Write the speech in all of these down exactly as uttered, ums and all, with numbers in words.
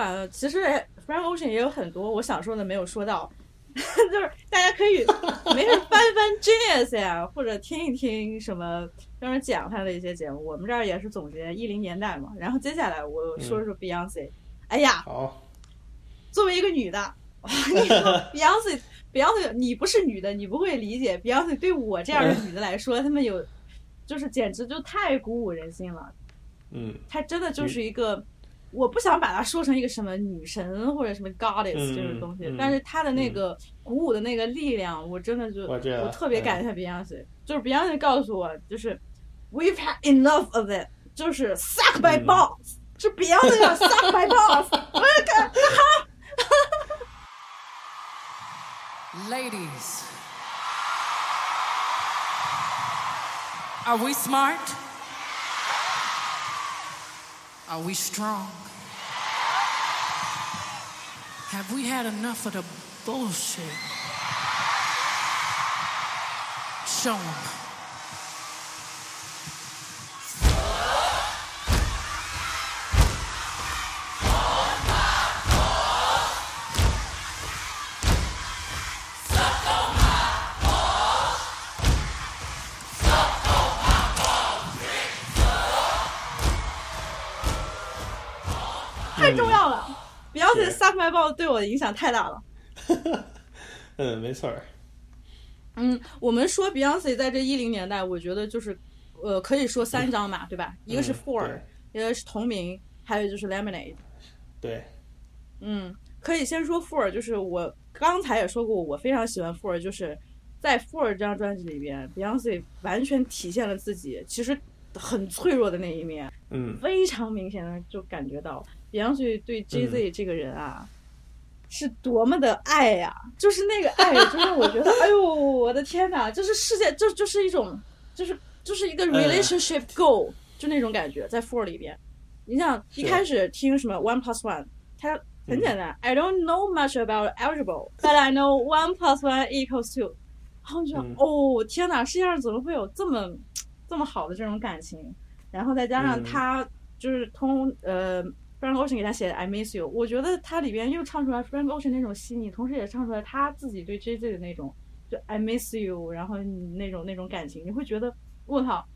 完了，其实 Frank Ocean 也有很多我想说的没有说到，就是大家可以没事翻一翻 Genius 呀，或者听一听什么让人讲他的一些节目。我们这儿也是总结一零年代嘛，然后接下来我说说 Beyonce、嗯、哎呀，好，作为一个女的，你说 Beyonce Beyonce 你不是女的你不会理解 Beyonce 对我这样的女的来说、嗯、他们有就是简直就太鼓舞人心了。嗯，她真的就是一个、嗯、我不想把她说成一个什么女神或者什么 goddess 这种东西、嗯嗯、但是她的那个鼓舞的那个力量我真的就 我, 我特别感谢 Beyonce、嗯、就是 Beyonce 告诉我就是 We've had enough of it， 就是 suck my balls、嗯、是 Beyonce 要 suck my balls。 我感觉哈Ladies, are we smart? Are we strong? Have we had enough of the bullshit? Show 'em.太重要了，不要这 suck my balls 对我的影响太大了。嗯，没错。嗯，我们说 Beyonce 在这一零年代，我觉得就是，呃，可以说三张嘛，对吧？一个是 Four，、嗯、一个是同名，还有就是 Lemonade。对。嗯，可以先说 Four， 就是我刚才也说过，我非常喜欢 Four， 就是在 Four 这张专辑里边 ，Beyonce 完全体现了自己其实很脆弱的那一面。嗯，非常明显的就感觉到。Beyoncé 对 Jay-Z 这个人啊、嗯、是多么的爱呀、啊、就是那个爱就是我觉得哎呦我的天哪，就是世界就就是一种就是就是一个 relationship goal、嗯、就那种感觉在 Four 里边。你想一开始听什么 One Plus One， 它很简单、嗯、I don't know much about algebra but I know one plus one equals two， 然后就觉得、嗯、哦天哪，世界上怎么会有这么这么好的这种感情。然后再加上他就是通呃Frank Ocean 给他写的 I miss you， 我觉得他里边又唱出来 Frank Ocean 那种细腻，同时也唱出来他自己对 Jay-Z 的那种就 I miss you， 然后那种那种感情，你会觉得我靠，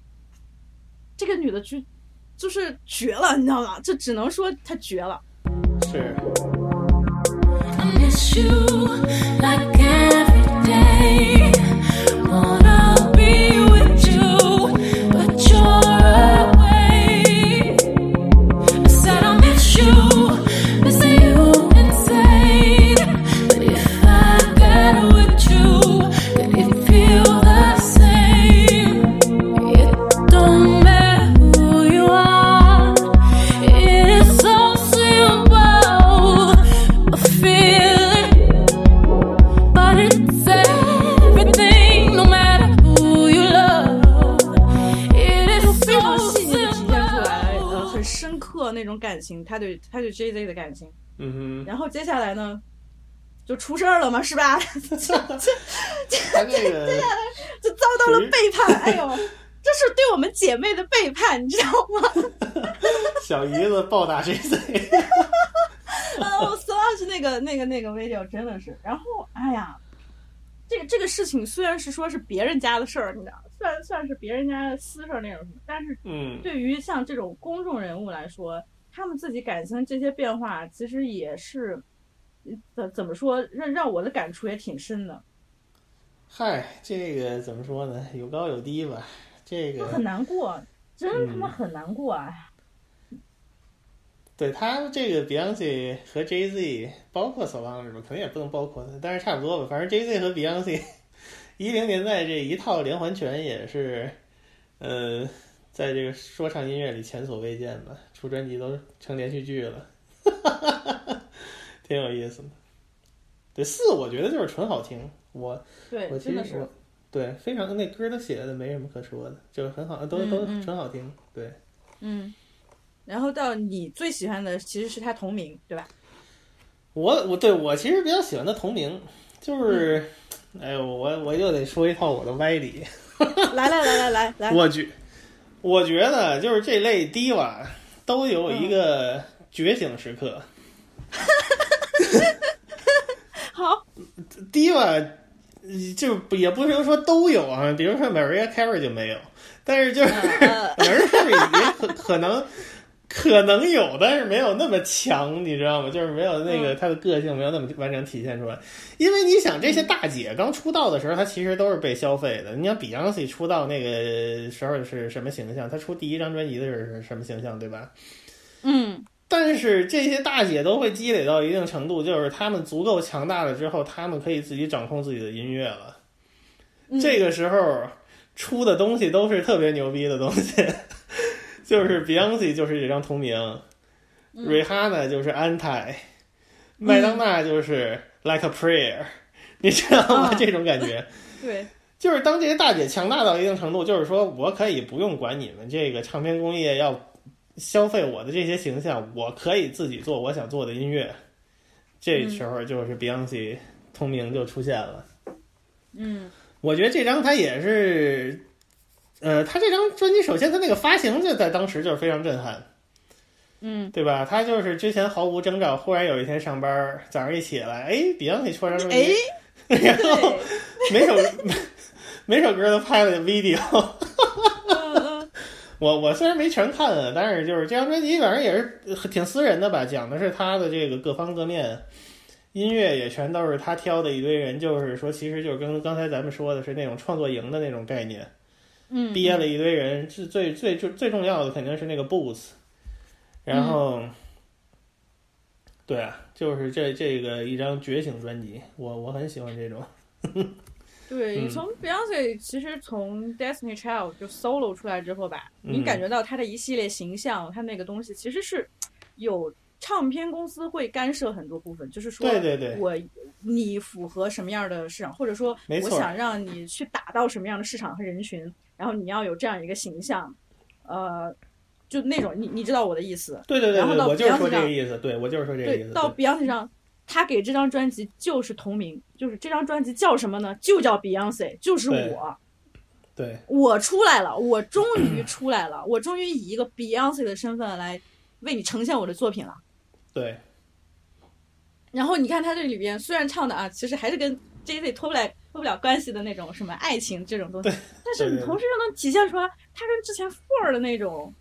这个女的就就是绝了，你知道吗？这只能说她绝了。是。I miss you like every day， wanna be with you， but you're awayNo 种感情，他对他对 Jay-Z 的感情，嗯哼。然后接下来呢，就出事儿了嘛，是吧？接下来就遭到了背叛，哎呦，这是对我们姐妹的背叛，你知道吗？小姨子暴打 Jay-Z， 啊，我搜上去那个那个那个 video 真的是，然后哎呀，这个这个事情虽然是说是别人家的事儿，你知道。算算是别人家的私事那种，但是对于像这种公众人物来说、嗯、他们自己感情这些变化其实也是怎怎么说，让让我的感触也挺深的。嗨，这个怎么说呢，有高有低吧，这个很难过，真他妈很难过啊、嗯、对，他这个 Beyonce 和 Jay-Z 包括索朗这种，可能也不能包括，但是差不多吧，反正 Jay-Z 和 Beyonce一零年代这一套连环拳也是，呃，在这个说唱音乐里前所未见吧，出专辑都成连续剧了，挺有意思的。对，四我觉得就是纯好听，我对我真的是对非常，那歌都写的没什么可说的，就是很好，都、嗯、都纯好听。对，嗯。然后到你最喜欢的其实是他同名，对吧？我我对我其实比较喜欢的同名就是。嗯，哎呦，我我又得说一套我的歪理。来来来来来来，我觉我觉得就是这类diva都有一个觉醒时刻，好 ，Diva 就也不是说都有啊，比如说 Mariah Carey 就没有，但是就是 Mariah Carey 也可可能可能有，但是没有那么强，你知道吗？就是没有那个她的个性没有那么完整体现出来。因为你想，这些大姐刚出道的时候，她其实都是被消费的。你想 Beyoncé 出道那个时候是什么形象？她出第一张专辑的是什么形象，对吧？嗯。但是这些大姐都会积累到一定程度，就是她们足够强大了之后，她们可以自己掌控自己的音乐了。这个时候出的东西都是特别牛逼的东西，就是 Beyonce 就是这张同名， Rihanna 就是 Anti， 麦当娜就是 Like a Prayer， 你知道吗？这种感觉。对。就是当这些大姐强大到一定程度，就是说我可以不用管你们这个唱片工业要消费我的这些形象，我可以自己做我想做的音乐。这时候就是 Beyoncé 同名就出现了。嗯，我觉得这张他也是，呃，他这张专辑首先他那个发行就在当时就是非常震撼，嗯，对吧？他就是之前毫无征兆，忽然有一天上班早上一起来，哎 ，Beyoncé 出张专辑，哎，然后每首每首歌都拍了 video 。我我虽然没全看啊，但是就是这张专辑反正也是挺私人的吧，讲的是他的这个各方各面，音乐也全都是他挑的一堆人，就是说其实就是跟刚才咱们说的是那种创作营的那种概念，嗯，憋了一堆人，是最最最最重要的肯定是那个 Boots， 然后，嗯、对啊，就是这这个一张觉醒专辑，我我很喜欢这种。对，你从 Beyoncé 其实从 Destiny Child 就 solo 出来之后吧，嗯、你感觉到他的一系列形象，他那个东西其实是有唱片公司会干涉很多部分，就是说，对对对，我你符合什么样的市场，或者说我想让你去打到什么样的市场和人群，然后你要有这样一个形象，呃，就那种你你知道我的意思。对对对对，然后到 Beyoncé 上，我就是说这个意思，对我就是说这个意思。对，到 Beyoncé 上。他给这张专辑就是同名，就是这张专辑叫什么呢？就叫 Beyoncé， 就是我，对，对我出来了，我终于出来了，我终于以一个 Beyoncé 的身份来为你呈现我的作品了。对。然后你看他这里边虽然唱的啊，其实还是跟 Jay-Z 脱不来脱不了关系的那种什么爱情这种东西，但是你同时又能体现出来他跟之前 Four 的那种。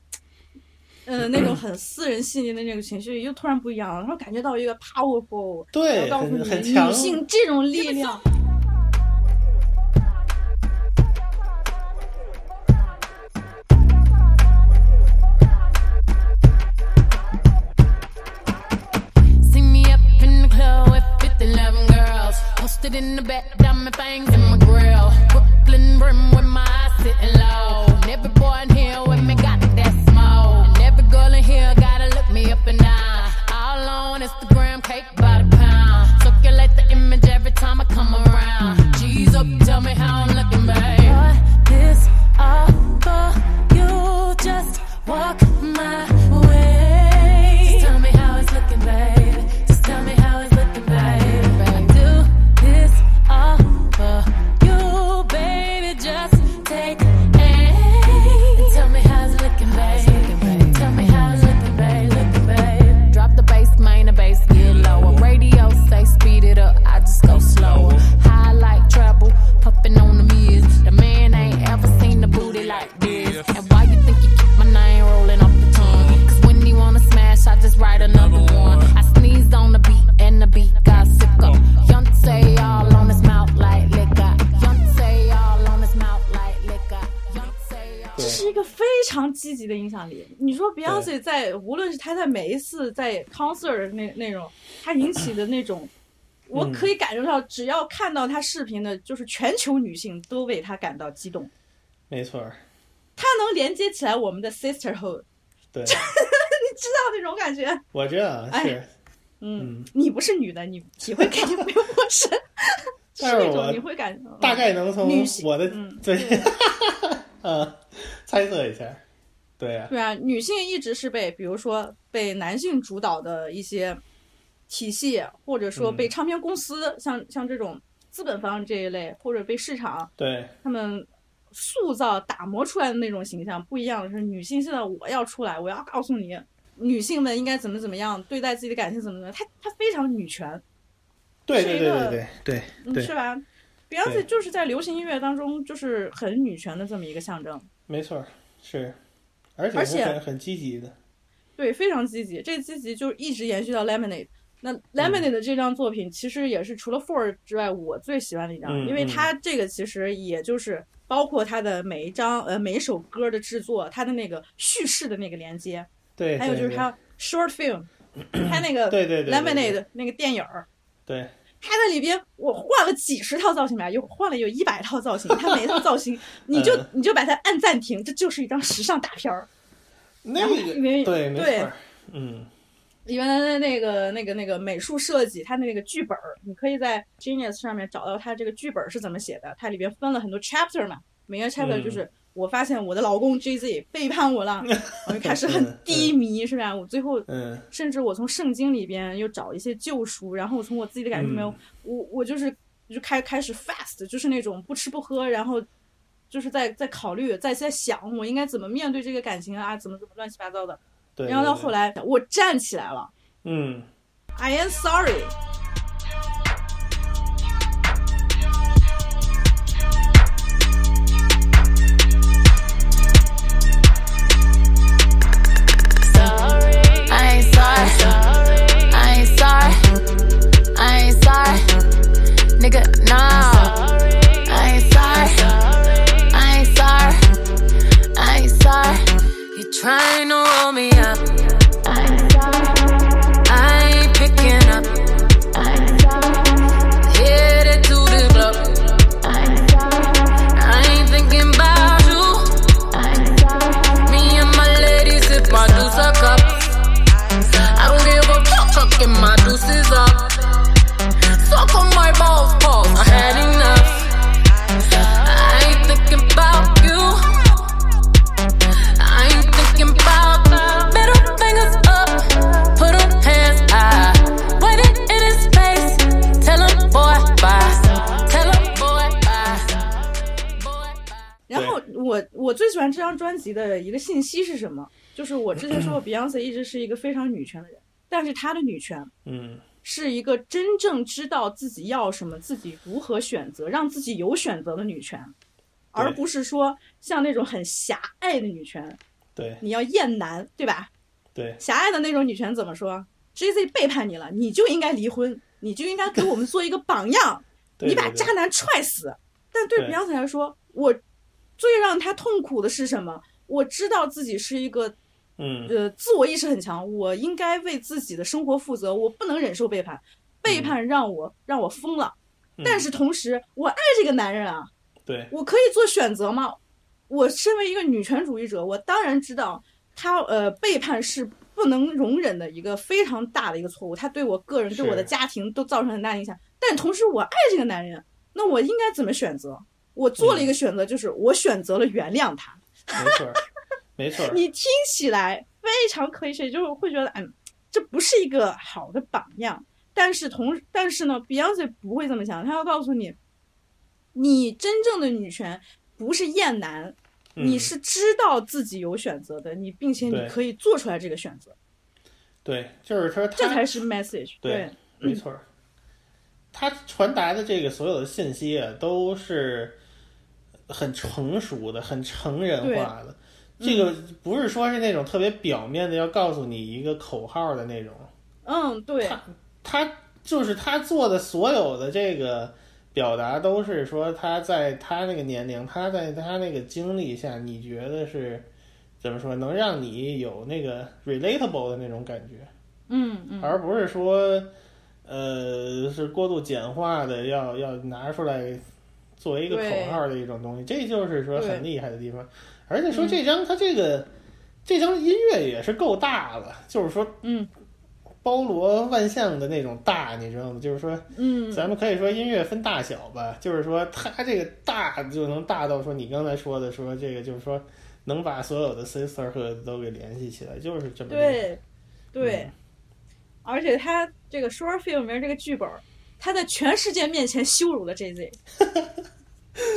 呃，那种很私人细腻的那个情绪又突然不一样了，然后感觉到一个 powerful， 对，告诉你女性这种力量。在无论是他在每一次在 concert 那那种他引起的那种，我可以感受到，只要看到他视频的，就是全球女性都为他感到激动。没错，他能连接起来我们的 sisterhood。对，你知道那种感觉？我知道，是、哎嗯，嗯，你不是女的，你体会肯定不陌生。但是我你会感大概能从我的对，嗯，猜测一下。对啊，对啊，女性一直是被，比如说被男性主导的一些体系，或者说被唱片公司，嗯、像像这种资本方这一类，或者被市场，对，他们塑造打磨出来的那种形象不一样的是，女性现在我要出来，我要告诉你女性们应该怎么怎么样对待自己的感情怎么怎么样，她她非常女权。对对对对对对，嗯，是吧？ Beyonce 就是在流行音乐当中就是很女权的这么一个象征。没错，是，而且而且很积极的。对，非常积极，这积极就一直延续到 Lemonade。那 Lemonade 的这张作品其实也是除了 Four 之外我最喜欢的一张，嗯，因为它这个其实也就是包括它的每一张呃每一首歌的制作，它的那个叙事的那个连接，对，还有就是它 short film， 它那个 Lemonade 那个电影，对，它在里边我换了几十套造型吧，又换了有一百套造型，它每一套造型你就、嗯、你就把它按暂停，这就是一张时尚大片儿。那个对对没错，嗯。里面的那个那个那个美术设计，它的那个剧本你可以在 Genius 上面找到它这个剧本是怎么写的，它里边分了很多 chapter 嘛，每个 chapter 就是、嗯、我发现我的老公 Jay-Z 背叛我了，我就开始很低迷、嗯、是吧，我最后、嗯、甚至我从圣经里边又找一些救赎，然后我从我自己的感情里面、嗯、我我就是就开开始 fast， 就是那种不吃不喝，然后就是在在考虑在在想我应该怎么面对这个感情啊，怎么怎么乱七八糟的，对对对对，然后到后来我站起来了，嗯 I am sorry， I ain't sorry, I ain't sorry, I ain't sorry nigga no I ain't sorry, I ain't sorry, I ain't sorry you trying to roll me up我最喜欢这张专辑的一个信息是什么，就是我之前说过 Beyonce 一直是一个非常女权的人，但是她的女权嗯，是一个真正知道自己要什么，自己如何选择，让自己有选择的女权，而不是说像那种很狭隘的女权，对，你要厌男对吧，对，狭隘的那种女权怎么说， Jay-Z 背叛你了你就应该离婚，你就应该给我们做一个榜样你把渣男踹死，但对 Beyonce 来说我最让他痛苦的是什么？我知道自己是一个，嗯，呃，自我意识很强，我应该为自己的生活负责，我不能忍受背叛，背叛让我、嗯、让我疯了。但是同时，我爱这个男人啊，对，我可以做选择吗？我身为一个女权主义者，我当然知道他呃背叛是不能容忍的一个非常大的一个错误，他对我个人、对我的家庭都造成很大影响。但同时，我爱这个男人，那我应该怎么选择？我做了一个选择，就是我选择了原谅他。没错，没错。你听起来非常cliché，就是会觉得，嗯，这不是一个好的榜样。但是同，但是呢 ，Beyonce 不会这么想，她要告诉你，你真正的女权不是厌男，嗯、你是知道自己有选择的，你并且你可以做出来这个选择。对，就是说，这才是 message 对。对，没错。嗯、他传达的这个所有的信息啊，都是。很成熟的，很成人化的，这个不是说是那种特别表面的，要告诉你一个口号的那种。嗯，对。他他就是他做的所有的这个表达，都是说他在他那个年龄，他在他那个经历下，你觉得是怎么说，能让你有那个 relatable 的那种感觉。嗯嗯。而不是说，呃，是过度简化的，要要拿出来。作为一个口号的一种东西，这就是说很厉害的地方。而且说这张、嗯、它这个这张音乐也是够大了，就是说，嗯，包罗万象的那种大，你知道吗？就是说，嗯，咱们可以说音乐分大小吧，就是说它这个大就能大到说你刚才说的，说这个就是说能把所有的 sisterhood 都给联系起来，就是这么对对、嗯。而且它这个 short film 里面这个剧本。他在全世界面前羞辱了 Jay-Z，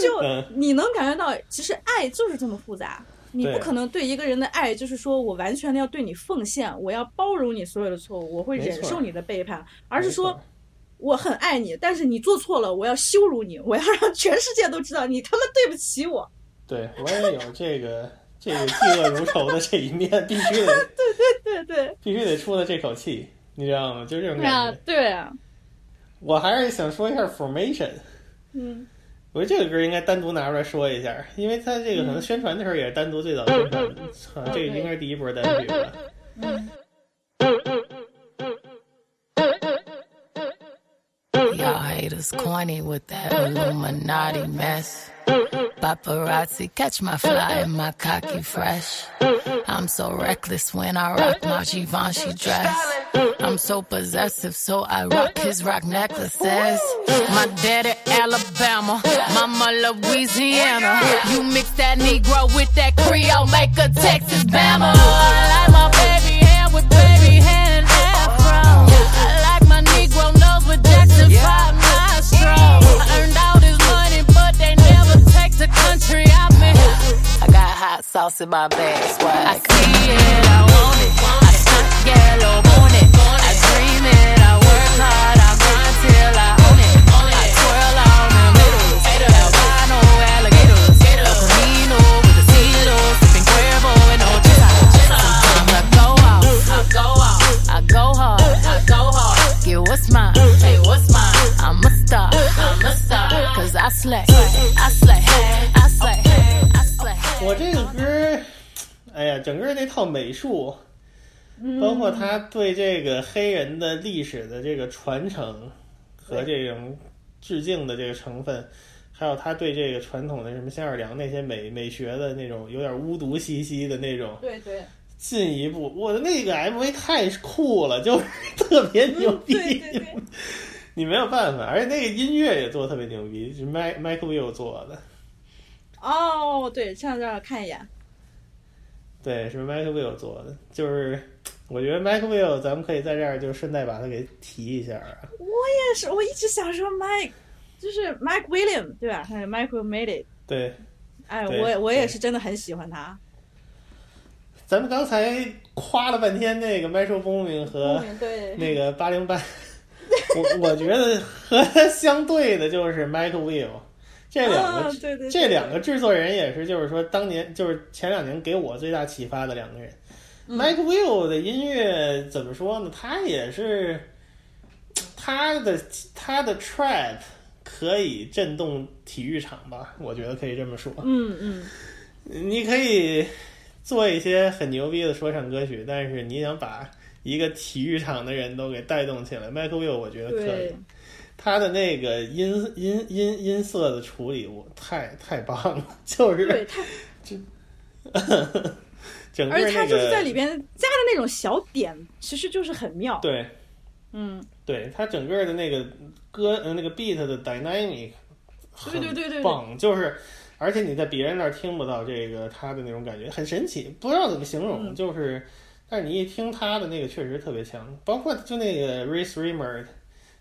就你能感觉到，其实爱就是这么复杂。你不可能对一个人的爱就是说我完全的要对你奉献，我要包容你所有的错误，我会忍受你的背叛，而是说我很爱你，但是你做错了，我要羞辱你，我要让全世界都知道你他妈对不起我。对，我也有这个这个嫉恶如仇的这一面，必须得对对对对，必须得出了这口气，你知道吗？就这种感觉。啊对啊，我还是想说一下 Formation。嗯。我觉得这个歌应该单独拿出来说一下，因为它这个可能宣传的时候也是单独最早宣传的，好像这个应该是第一波单曲吧。嗯。Y'all haters corny with that Illuminati mess. Paparazzi catch my fly and my cocky fresh. I'm so reckless when I rock my Givenchy dress. I'm so possessive, so I rock his rock necklaces. My daddy Alabama, mama Louisiana. You mix that Negro with that Creole, make a Texas Bama. I like my baby hair with baby hair and afro. I like my Negro nose with Jackson five nostrils. I earned all this money, but they never take the country out me. I got hot sauce in my bag, so I see it, I want it, I stuck yellow on it. I dream it, I work hard, I grind till I own it. I twirl on the middles, albino alligators, a camino with a cedar, sipping cuervo and horchata. Sometimes I go out, I go out, I go hard, I go hard. Get what's mine, hey what's mine? I'm a star, I'm a star, 'cause I slay, I slay, I slay, I slay. 我这个歌，哎呀，整个那套美术。包括他对这个黑人的历史的这个传承和这种致敬的这个成分，还有他对这个传统的什么香二良那些美美学的那种有点巫毒兮兮的那种，对对，进一步，我的那个 M V 太酷了，就是特别牛逼，对对对你没有办法，而且那个音乐也做特别牛逼，是 Mike Will 做的。哦，对，上这儿看一眼。对，是 Michael Will 做的，就是我觉得 Michael Will 咱们可以在这儿就顺带把他给提一下啊。我也是，我一直想说 Mike， 就是 Mike William 对吧？还有 Michael Made It。对，哎，我我也是真的很喜欢他。咱们刚才夸了半天那个麦收风鸣和那个八零八，我我觉得和他相对的就是 Michael Will。这两个、哦、对对对这两个制作人也是，就是说当年就是前两年给我最大启发的两个人、嗯、Mike Will 的音乐怎么说呢，他也是他的他的 trap 可以震动体育场吧，我觉得可以这么说。嗯嗯，你可以做一些很牛逼的说唱歌曲，但是你想把一个体育场的人都给带动起来， Mike Will 我觉得可以，他的那个音音音音色的处理，我太太棒了，就是对他就整个、那个、而且他就是在里边加的那种小点，其实就是很妙。对，嗯，对他整个的那个歌那个 beat 的 dynamic， 对对对对，棒，就是而且你在别人那儿听不到这个他的那种感觉，很神奇，不知道怎么形容，嗯、就是但是你一听他的那个确实特别强，包括就那个 Race Rumor。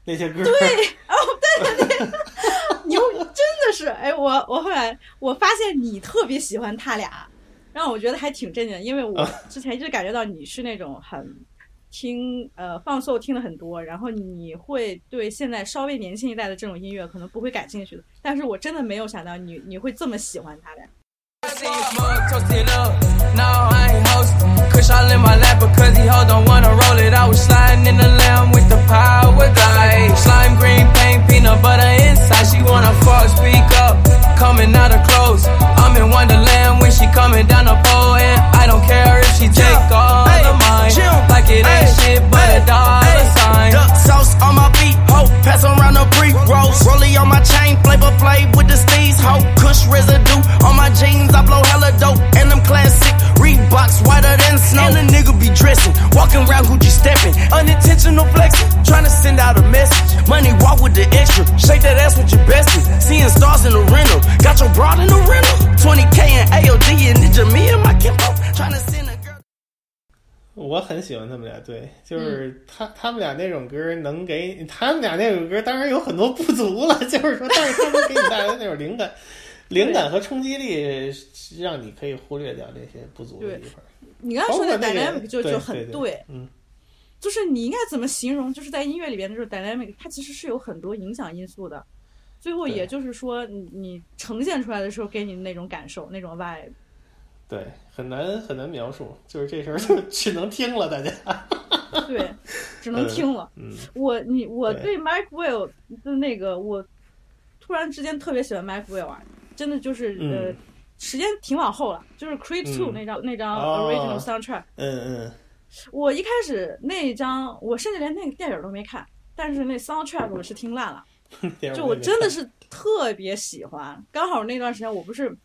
那些歌对哦，对对对，牛真的是哎，我我后来我发现你特别喜欢他俩，让我觉得还挺震惊，因为我之前一直感觉到你是那种很听呃放送听了很多，然后你会对现在稍微年轻一代的这种音乐可能不会感兴趣的，但是我真的没有想到你你会这么喜欢他俩。On my jeans I blow hella dope and them classic Reeboks whiter than snow. And a nigga be dressing, walking around Gucci stepping, unintentional flexing, trying to send out a message. Money walk with the extra, shake that ass with your besties. Seeing stars in the rental, got your broad in the rental. twenty K and A O D and it's just me and my kiddo trying to send a girl. 我很喜欢他们俩，对，就是他他们俩那种歌能给他们俩那种歌，当然有很多不足了，就是说，但是他们给你带来的那种灵感。灵感和冲击力让你可以忽略掉这些不足的地方。你刚才说的 dynamic 就就很 对, 对, 对，嗯，就是你应该怎么形容，就是在音乐里边的这种 dynamic， 它其实是有很多影响因素的。最后也就是说，你你呈现出来的时候，给你那种感受，那种 vibe。对，很难很难描述，就是这事儿就只能听了，大家。对，只能听了。嗯，我你我对 Mike Will 的那个，我突然之间特别喜欢 Mike Will 啊，真的就是、嗯、呃，时间挺往后了，就是 Creed 二、嗯、那张那张 original soundtrack。嗯、哦、嗯。嗯我一开始那一张，我甚至连那个电影都没看，但是那 soundtrack 我是听烂了，就我真的是特别喜欢。刚好那段时间我不是，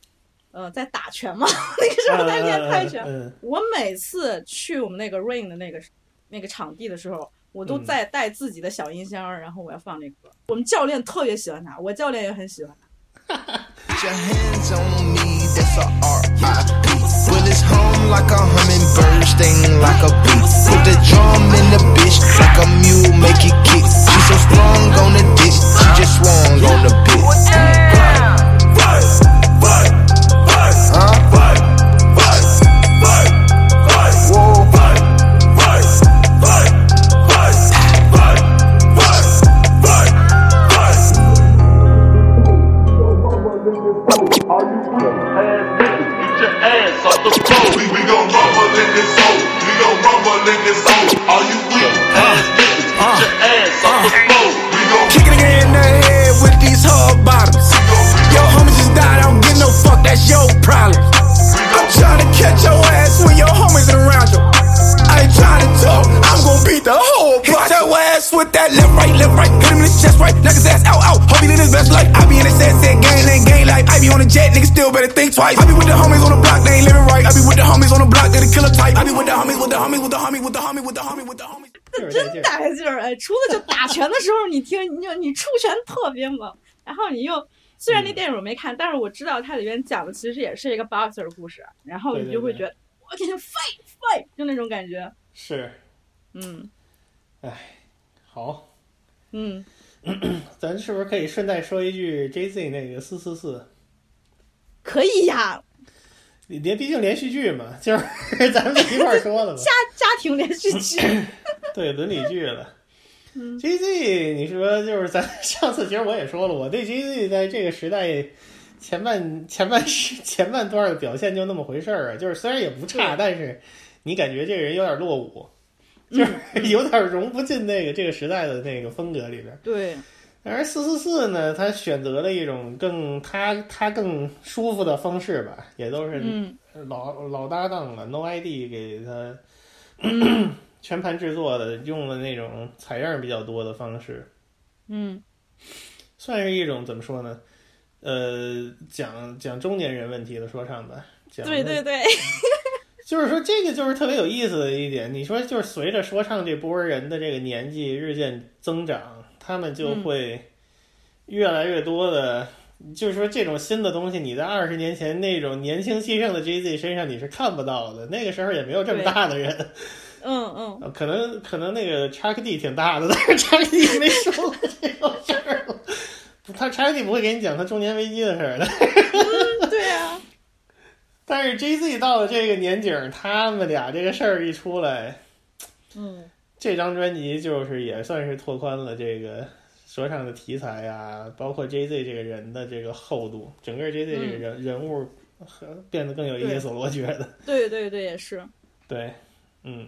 呃，在打拳嘛，那个时候在练泰拳。Uh, uh, uh, 我每次去我们那个 ring 的那个那个场地的时候，我都在带自己的小音箱，嗯、然后我要放那歌。我们教练特别喜欢他，我教练也很喜欢他。Put your hands on me, that's a R I P. Well, it's home like a hummingbird, sting like a bee. Put the drum in the bitch like a mule, make it kick. She's so strong on the dick, she just swung on the bitch. With that left right, left right, hit him in his chest right, knock his ass out, out, hope he live his best life. I be in a sad, sad gang, gang, gang life. I be on a jet, niggas still better think twice. I be with the homies on the block, they ain't living right. I be with the homies on the block, they the killer type. I be with the homies, with the homies, with the homies, with the homies, with the homies, with the homies. 真打劲儿哎！除了就打拳的时候，你听，你就你出拳特别猛，然后你又虽然那电影我没看，但是我知道它里面讲的其实也是一个 boxer 故事，然后你就会觉得我天 fight fight 就那种感觉。是，嗯，哎。好，嗯，咱是不是可以顺带说一句 Jay-Z 那个四四四？可以呀，你连毕竟连续剧嘛，就是咱们一块说了嘛，家家庭连续剧，对伦理剧了。嗯、Jay-Z， 你说就是咱上次其实我也说了，我对 Jay-Z 在这个时代前半前半前半段的表现就那么回事儿啊，就是虽然也不差，但是你感觉这个人有点落伍。就是有点融不进那个这个时代的那个风格里边。对，而四四四呢，他选择了一种更他他更舒服的方式吧，也都是老、嗯、老搭档了 ，No I D 给他、嗯、全盘制作的，用了那种采样比较多的方式。嗯，算是一种怎么说呢？呃，讲讲中年人问题的说唱吧。讲对对对。就是说，这个就是特别有意思的一点。你说，就是随着说唱这波人的这个年纪日渐增长，他们就会越来越多的，嗯、就是说这种新的东西，你在二十年前那种年轻气盛的 Jay-Z 身上你是看不到的。那个时候也没有这么大的人。嗯嗯。可能可能那个 Chuck D 挺大的，但是 Chuck D 没说过这种事儿。他 Chuck D 不会给你讲他中年危机的事儿的。嗯，对啊。但是 Jay-Z 到了这个年景，他们俩这个事儿一出来，嗯，这张专辑就是也算是拓宽了这个说唱的题材啊，包括 Jay-Z 这个人的这个厚度，整个 Jay-Z 这个人、嗯、人物变得更有意思了，我觉得。对对对，也是。对，嗯。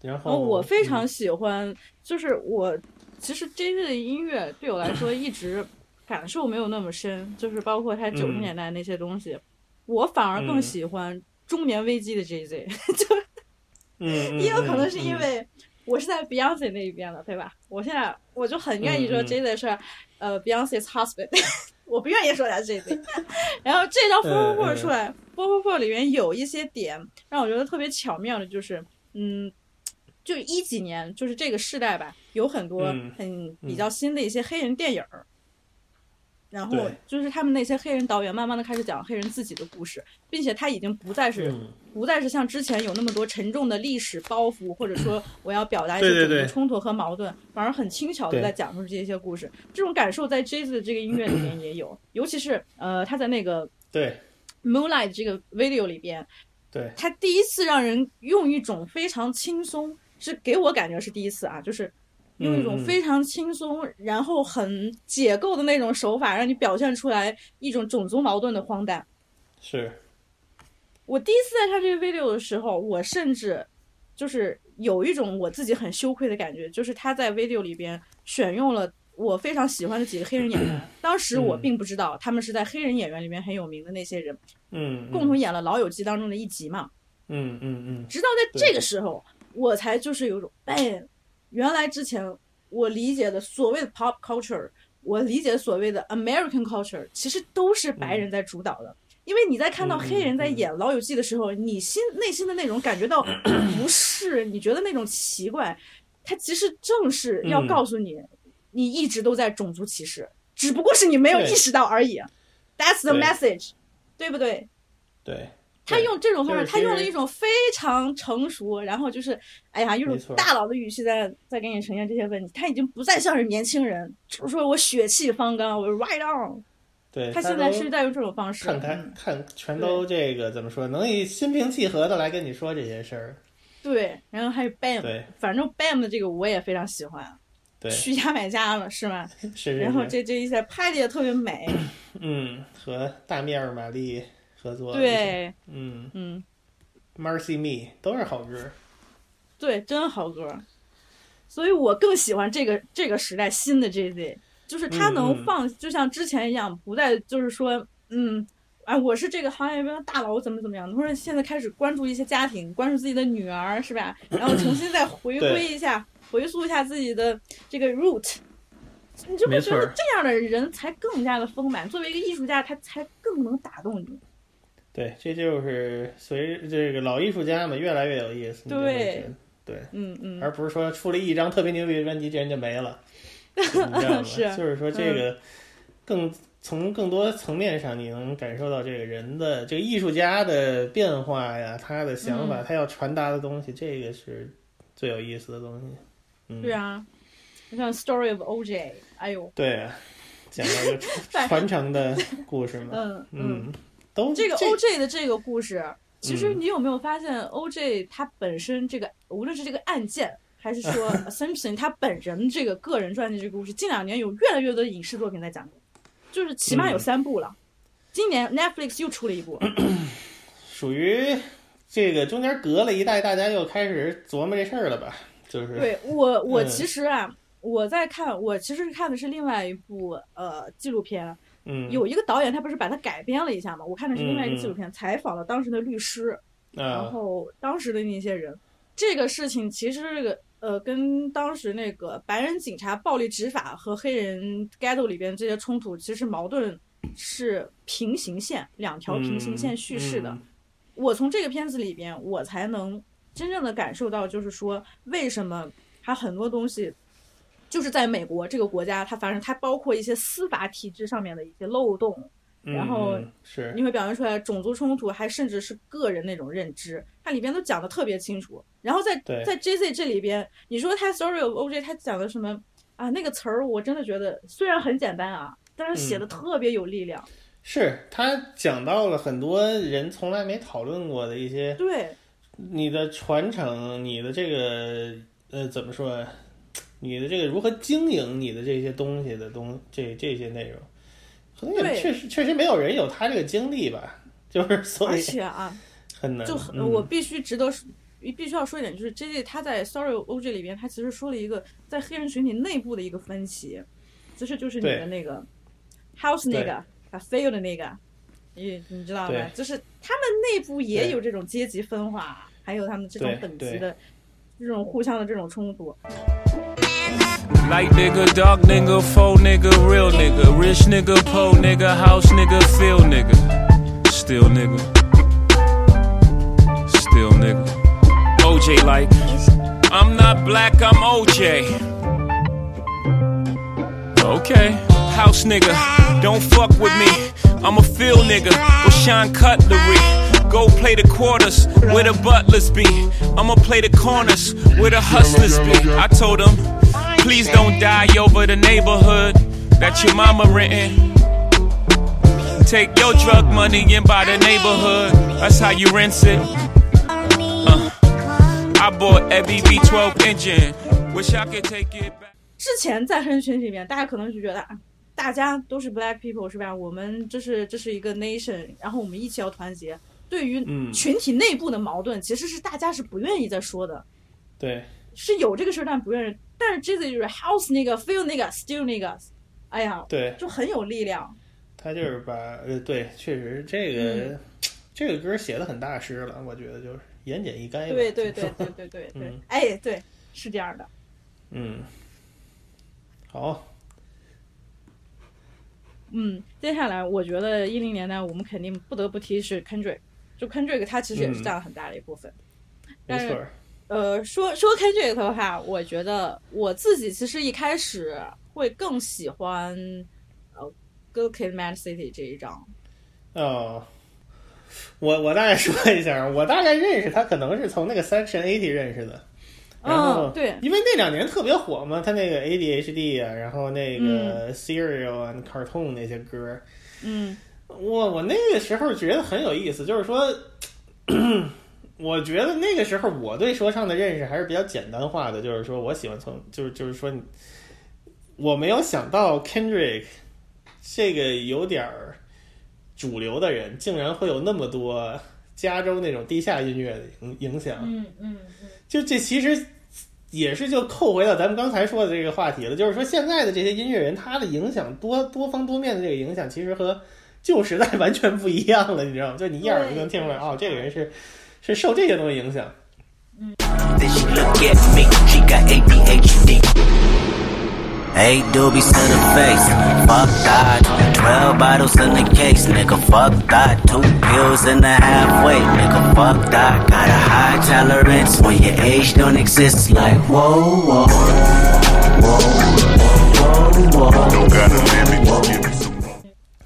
然后、哦、我非常喜欢，嗯、就是我其实 Jay-Z 的音乐对我来说一直。感受没有那么深，就是包括他九十年代那些东西、嗯，我反而更喜欢中年危机的 Jay-Z，、嗯、就、嗯，也有可能是因为我是在 Beyonce 那一边的，对吧？我现在我就很愿意说 Jay-Z 是、嗯、呃 Beyonce's husband， 我不愿意说他 Jay-Z。然后这张 Four Four 出来 ，Four Four 里面有一些点让我觉得特别巧妙的，就是嗯。就一几年，就是这个世代吧，有很多很比较新的一些黑人电影。嗯嗯然后就是他们那些黑人导演慢慢的开始讲黑人自己的故事，并且他已经不再是、嗯、不再是像之前有那么多沉重的历史包袱，或者说我要表达一些种族冲突和矛盾，对对对，反而很轻巧的在讲述这些故事。这种感受在 Jay-Z 的这个音乐里面也有，尤其是呃他在那个对 Moonlight 这个 video 里边，对，他第一次让人用一种非常轻松，是给我感觉是第一次啊，就是用一种非常轻松、嗯、然后很解构的那种手法让你表现出来一种种族矛盾的荒诞。是我第一次在看这个 video 的时候，我甚至就是有一种我自己很羞愧的感觉，就是他在 video 里边选用了我非常喜欢的几个黑人演员，当时我并不知道他们是在黑人演员里面很有名的那些人，嗯，共同演了老友记当中的一集嘛，嗯嗯嗯，直到在这个时候我才就是有种哎，原来之前我理解的所谓的 pop culture， 我理解所谓的 American culture 其实都是白人在主导的、嗯、因为你在看到黑人在演老友记的时候、嗯、你心内心的那种感觉到不适、嗯、你觉得那种奇怪，它其实正是要告诉你、嗯、你一直都在种族歧视，只不过是你没有意识到而已， that's the message， 对, 对不对？对，他用这种方式、就是、他用了一种非常成熟，然后就是哎呀一种大佬的语气在在给你呈现这些问题，他已经不再像是年轻人说我血气方刚我 right on， 对，他现在是在用这种方式看他看全都这个怎么说，能以心平气和的来跟你说这些事儿。对，然后还有 B A M， 对，反正 B A M 的这个我也非常喜欢，对，虚假买家了是吗？ 是, 是, 是，然后这这一些拍的也特别美，嗯，和大面玛丽合作，对，嗯嗯 ，Mercy Me 都是好歌，对，真好歌，所以我更喜欢这个这个时代新的 Jay-Z， 就是他能放、嗯，就像之前一样，不再就是说，嗯，啊，我是这个行业边的大佬，我怎么怎么样，或者现在开始关注一些家庭，关注自己的女儿，是吧？然后重新再回归一下，回溯一下自己的这个 root。你就会觉得这样的人才更加的丰满，作为一个艺术家，他才更能打动你。对，这就是随这个老艺术家们越来越有意思。对对，嗯嗯，而不是说出了一张特别牛逼的专辑，这人就没了，你知道吗？是，就是说这个更从更多层面上，你能感受到这个人的这个艺术家的变化呀，他的想法，嗯、他要传达的东西，这个是最有意思的东西。嗯，对啊，像 Story of O J， 哎呦，对、啊，讲到一个传承的故事嘛，嗯嗯。嗯，这个 O J 的这个故事，其实你有没有发现 O J 他本身这个、嗯、无论是这个案件还是说 Simpson 他本人这个个人传记这个故事，近两年有越来越多的影视作品在讲，就是起码有三部了、嗯、今年 Netflix 又出了一部，属于这个中间隔了一代，大家又开始琢磨这事儿了吧，就是对我我其实啊、嗯、我在看我其实看的是另外一部呃纪录片，嗯，有一个导演他不是把它改编了一下吗？我看的是另外一个纪录片、嗯、采访了当时的律师、嗯、然后当时的那些人、嗯、这个事情其实这个呃跟当时那个白人警察暴力执法和黑人 ghetto 里边这些冲突其实矛盾是平行线，两条平行线叙事的、嗯嗯、我从这个片子里边我才能真正的感受到，就是说为什么他很多东西就是在美国这个国家，它反正它包括一些司法体制上面的一些漏洞，然后是你会表现出来种族冲突，还甚至是个人那种认知，它里边都讲得特别清楚。然后在在 Jay-Z 这里边，你说他 Story of O J 他讲的什么啊？那个词儿我真的觉得虽然很简单啊，但是写的特别有力量。嗯、是他讲到了很多人从来没讨论过的一些，对你的传承，你的这个呃怎么说？你的这个如何经营你的这些东西的东这这些内容，可能也确实确实没有人有他这个经历吧，就是所以而且啊很难。就、嗯、我必须值得必须要说一点，就是 J J 他在 Story of O J 里边，他其实说了一个在黑人群体内部的一个分歧，其实就是你的那个 House 那个 Cafe 的那个，你你知道吗？就是他们内部也有这种阶级分化，还有他们这种等级的这种互相的这种冲突。Light nigga, dark nigga, faux nigga, real nigga, rich nigga, poor nigga, house nigga, feel nigga, still nigga, still nigga. O J like, I'm not black, I'm O J. Okay. house nigga. Don't fuck with me, I'm a field nigga with Sean Cutlery. Go play the quarters where the butlers be. I'ma play the corners where the hustlers be. I told him, please don't die over the neighborhood that your mama rentin'. Take your drug money and buy the neighborhood. That's how you rinse it. Uh, I bought every V twelve engine. Wish I could take it back. 之前在黑群里面，大家可能是觉得啊，大家都是 black people 是吧？我们这是这是一个 nation， 然后我们一起要团结。对于群体内部的矛盾，其实是大家是不愿意再说的。对，是有这个事但不愿意。但是这次就是 house 那个 feel 那个 still 那个，哎呀，对，就很有力量。他就是把呃，对，确实这个、嗯、这个歌写的很大师了，我觉得就是言简意赅。对对对对对对对，嗯、哎，对，是这样的。嗯，好。嗯，接下来我觉得一零年代我们肯定不得不提是 Kendrick， 就 Kendrick 他其实也是占了很大的一部分。嗯、但是没错。呃，说说 Kendrick 的话，我觉得我自己其实一开始会更喜欢。Good Kid, M A A D City 这一张，哦，我我大概说一下，我大概认识他可能是从那个 Section 八十认识的，然后、哦、对，因为那两年特别火嘛，他那个 A D H D 啊，然后那个 Serial and Cartoon 那些歌，嗯，我我那个时候觉得很有意思，就是说，我觉得那个时候我对说唱的认识还是比较简单化的，就是说我喜欢从就是就是说，我没有想到 Kendrick。这个有点主流的人竟然会有那么多加州那种地下音乐的影响，嗯嗯，就这其实也是就扣回到咱们刚才说的这个话题了，就是说现在的这些音乐人他的影响多多方多面的这个影响其实和旧时代完全不一样了，你知道吗？就你一耳就能听出来哦，这个人是是受这些东西影响。嗯。Eight doobies to the face, fuck that. Twelve bottles in the case, nigga, fuck that. Two pills in the halfway, nigga, fuck that. Got a high tolerance when your age don't exist. Like whoa, whoa, whoa, whoa, whoa. Don't gotta let me walk you.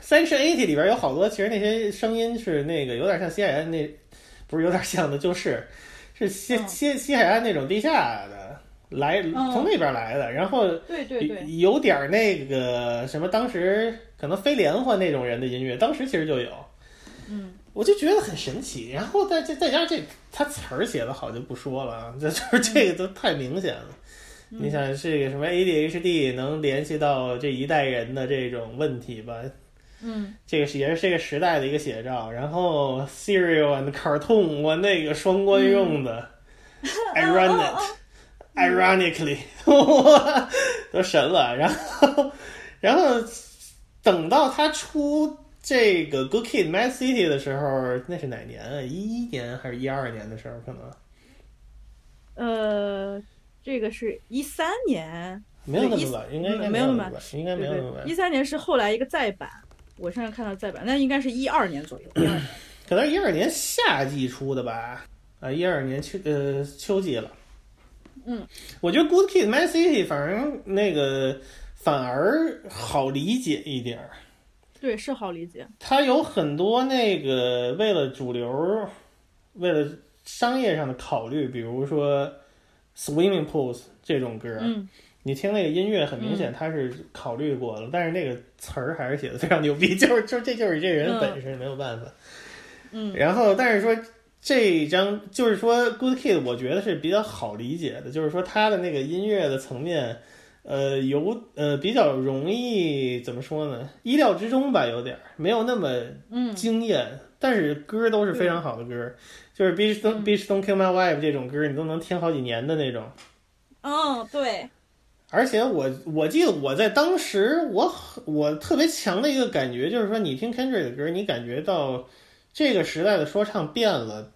Section 八十里边有好多，其实那些声音是那个有点像西海岸那，不是有点像的，就是是西西西海岸那种地下的。来从那边来的、嗯、然后对对对，有点那个什么当时可能非联欢那种人的音乐当时其实就有，嗯，我就觉得很神奇，然后再再加上这他词儿写的好就不说了，这就是这个都太明显了、嗯、你想这个什么 A D H D 能联系到这一代人的这种问题吧，嗯，这个也是这个时代的一个写照，然后 Serial and Cartoon 我那个双关用的、嗯、I run it、哦哦哦Ironically 都神了，然后然后等到他出这个 Good Kid M A A D City 的时候，那是哪年啊？一一年还是一二年的时候可能？呃，这个是一三年，没有那么晚，应该没有那么晚，应该没有那么晚。一三年是后来一个再版，我现在看到再版，那应该是一二年左右，可能一二年夏季出的吧？啊，一二年秋呃秋季了。嗯，我觉得 Good Kid M A A D City 反正那个反而好理解一点儿，对，是好理解。它有很多那个为了主流、为了商业上的考虑，比如说 Swimming Pools 这种歌，嗯，你听那个音乐很明显它是考虑过了，嗯、但是那个词儿还是写的非常牛逼，就是就这就是这人本身、嗯、没有办法。嗯，然后但是说。这一张就是说 Good Kid 我觉得是比较好理解的，就是说他的那个音乐的层面呃有呃比较容易怎么说呢，意料之中吧，有点没有那么惊艳、嗯、但是歌都是非常好的歌，就是 Bitch Don't,、嗯、Bitch Don't Kill My Wife 这种歌你都能听好几年的那种，哦对，而且我我记得我在当时我我特别强的一个感觉就是说你听 Kendrick 的歌你感觉到这个时代的说唱变了，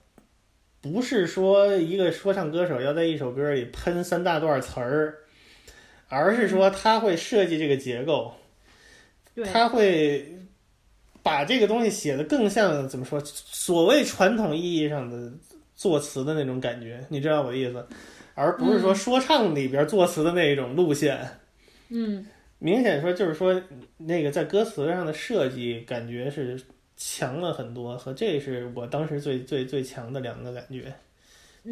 不是说一个说唱歌手要在一首歌里喷三大段词儿，而是说他会设计这个结构，他会把这个东西写得更像怎么说，所谓传统意义上的作词的那种感觉，你知道我的意思，而不是说说唱里边作词的那种路线。嗯，明显说就是说那个在歌词上的设计感觉是强了很多，和这是我当时最最最强的两个感觉。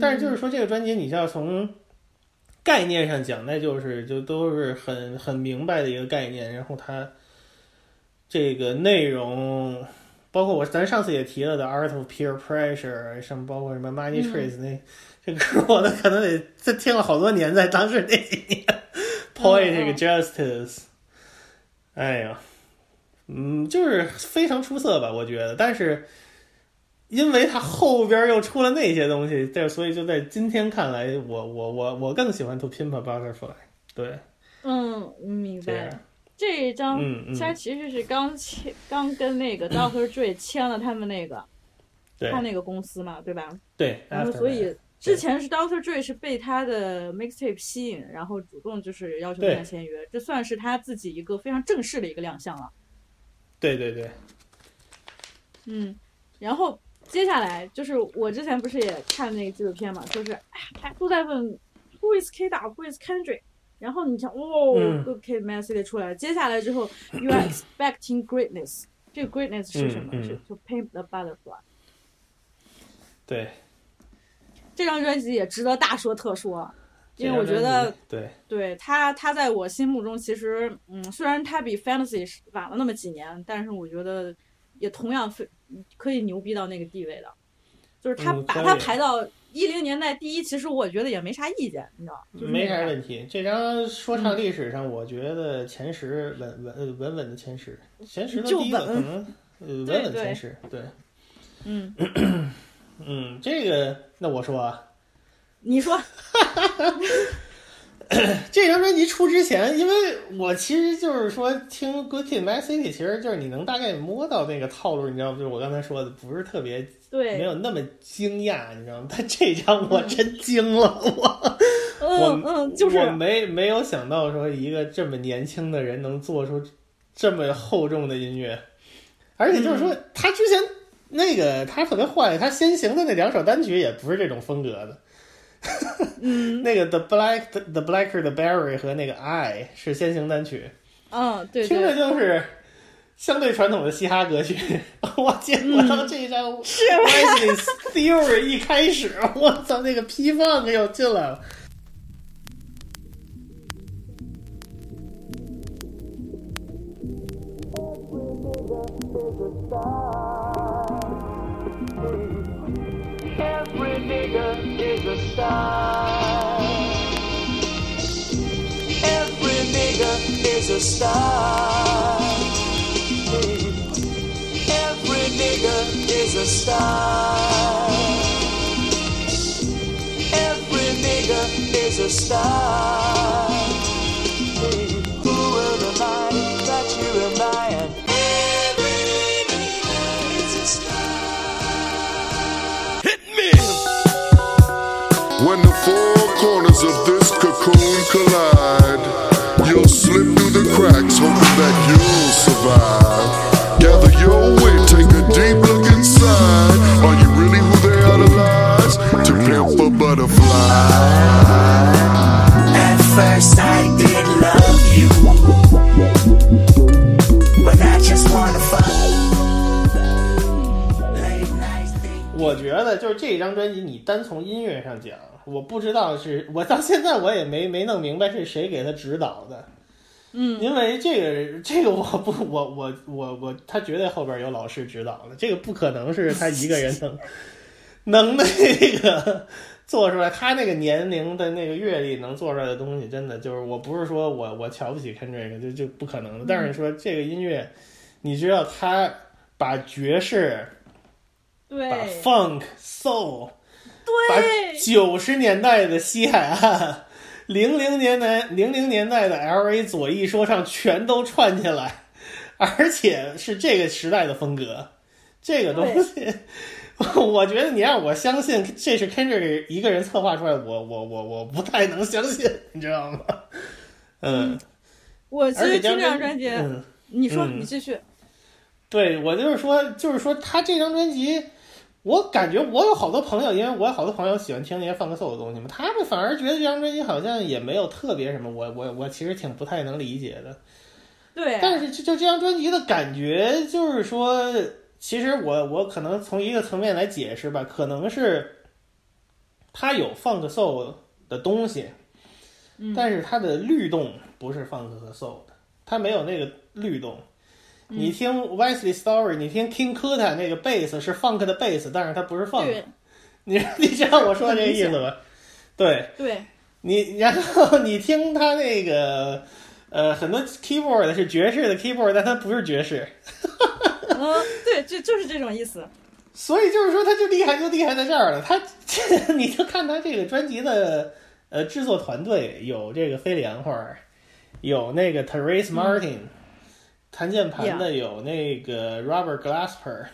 但是就是说这个专辑你要从概念上讲，那就是就都是很很明白的一个概念，然后它这个内容包括我咱上次也提了的 Art of Peer Pressure 上，包括什么 Money Trees、嗯、那这歌、个、我都可能得这听了好多年，在当时那几年 Poetic Justice、嗯、哎呀嗯，就是非常出色吧我觉得。但是因为他后边又出了那些东西，对，所以就在今天看来我我我我更喜欢 To Pimp a Butterfly。 对，嗯，明白了。这一张他其实是刚签、嗯嗯、刚跟那个 doctor Dre 签了他们那个他那个公司嘛，对吧？对，然后所以之前是 doctor Dre 是被他的 mixtape 吸引，然后主动就是要求跟他签约，这算是他自己一个非常正式的一个亮相了。对对对，嗯，然后接下来就是我之前不是也看那个纪录片嘛，就是哎，都在问 Who is K D A Who is Kendrick， 然后你想哦、嗯、Good Kid M A A D City 出来了，接下来之后 You are expecting greatness， 这个 greatness 是什么、嗯嗯、是 To Pimp a Butterfly。 对，这张专辑也值得大说特说，因为我觉得对对他他在我心目中其实嗯，虽然他比 Fantasy 晚了那么几年，但是我觉得也同样非可以牛逼到那个地位的，就是他把他排到一零年代第一、嗯、其实我觉得也没啥意见，你知道、就是、没啥问题。这张说唱历史上我觉得前十、嗯、稳稳稳稳的前十前十的第一个可能、呃、稳稳前十。 对， 对， 对，嗯嗯，这个那我说啊，你说这张专辑出之前，因为我其实就是说听 Good Kid M A A D City， 其实就是你能大概摸到那个套路，你知道吗？就是我刚才说的，不是特别对，没有那么惊讶，你知道吗？但这张我真惊了，嗯、我、嗯、我、嗯、就是我没没有想到说一个这么年轻的人能做出这么厚重的音乐，而且就是说、嗯、他之前那个他特别坏，他先行的那两首单曲也不是这种风格的。嗯，那个 The Black The Blacker The Berry 和那个 I 是先行单曲，嗯、哦，对，听着就是相对传统的嘻哈歌曲。我见过到这一张、嗯、是 Wesley Story 一开始，我操，那个批放又进来了。Every nigga is a star. Every nigga is a star. Every nigga is a star. Every nigga is a star. Who will remind that you and I am? Every nigga is a star.When the four corners of this cocoon collide, you'll slip through the cracks, hoping that you'll survive. Gather your weight, take a deep look inside. Are you really who they idolize? To pimp a butterfly. At first I did love you, but I just wanna fuck.我觉得就是这张专辑你单从音乐上讲，我不知道是我到现在我也没没弄明白是谁给他指导的。嗯，因为这个这个我不我我我我他绝对后边有老师指导的，这个不可能是他一个人能能那个做出来，他那个年龄的那个阅历能做出来的东西，真的就是我不是说我我瞧不起看这个就就不可能的。但是说这个音乐，你知道他把爵士。对，把 funk soul， 对，把九十年代的西海岸，零零年代零零年代的 L A 左翼说唱全都串起来，而且是这个时代的风格。这个东西，我觉得你让我相信这是 Kendrick 一个人策划出来，我我我我不太能相信，你知道吗？嗯，我其实听这张专辑，嗯、你说、嗯、你继续。对，我就是说，就是说他这张专辑。我感觉我有好多朋友，因为我有好多朋友喜欢听那些放克兽的东西嘛，他们反而觉得这张专辑好像也没有特别什么，我我我其实挺不太能理解的。对、啊，但是就就这张专辑的感觉就是说，其实我我可能从一个层面来解释吧，可能是它有放克兽的东西，但是它的律动不是放克和兽的，它没有那个律动。你听 Wesley Story， 你听 King Kunta 那个 bass 是 funk 的 bass， 但是它不是 funk。你你知道我说这个意思吧？对对。你然后你听他那个呃很多 keyboard 是爵士的 keyboard， 但它不是爵士。嗯，对，就就是这种意思。所以就是说，他就厉害就厉害在这儿了。他你就看他这个专辑的呃制作团队，有这个飞莲花，有那个 Terrace Martin、嗯。弹键盘的有那个 Robert Glasper，、yeah.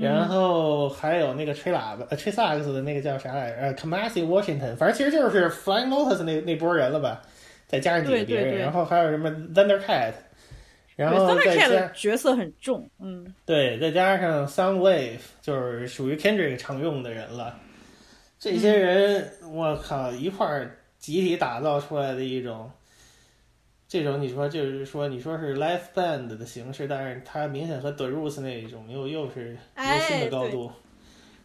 然后还有那个吹喇叭、呃、吹萨克斯的那个叫啥来着？呃 ，Kamasi Washington， 反正其实就是 Flying Lotus 那那波人了吧，再加上几个别人，对对对，然后还有什么 Thundercat， 然后再加 Thundercat 角色很重，嗯，对，再加上 Soundwave 就是属于 Kendrick 常用的人了，这些人、嗯、我靠一块儿集体打造出来的一种。这种你说就是说你说是 live band 的形式，但是它明显和 The Roots 那一种又又是一个新的高度，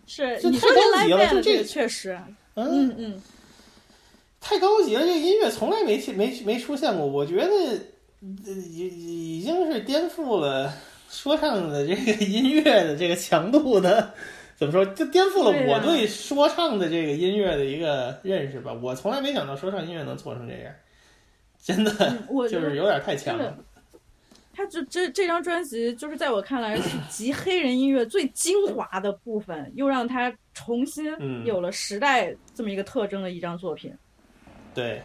是就太高级了，就这个确实，嗯嗯，太高级了，这音乐从来没没没出现过，我觉得已已经是颠覆了说唱的这个音乐的这个强度的，怎么说就颠覆了我对说唱的这个音乐的一个认识吧，我从来没想到说唱音乐能做成这样。真的、嗯、我就是有点太强了。他就这这张专辑就是在我看来是集黑人音乐最精华的部分，又让他重新有了时代这么一个特征的一张作品。嗯、对，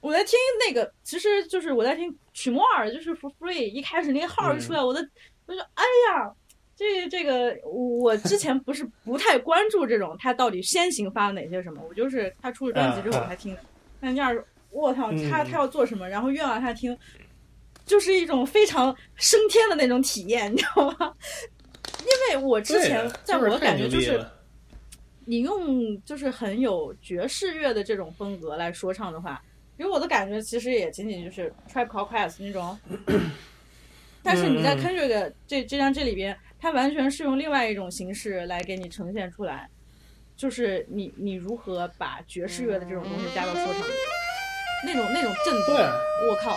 我在听那个，其实就是我在听曲目二，就是 For Free。一开始那个号一出来，嗯、我的我就哎呀，这这个我之前不是不太关注这种他到底先行发了哪些什么，我就是他出了专辑之后我才听的。那这样。我操，他他要做什么？然后越往下听，就是一种非常升天的那种体验，你知道吗？因为我之前，在我感觉就是，你用就是很有爵士乐的这种风格来说唱的话，给我的感觉其实也仅仅就是 Tribe Called Quest 那种。但是你在 Kendrick 这这张这里边，它完全是用另外一种形式来给你呈现出来，就是你你如何把爵士乐的这种东西加到说唱里。那种那种震动，我靠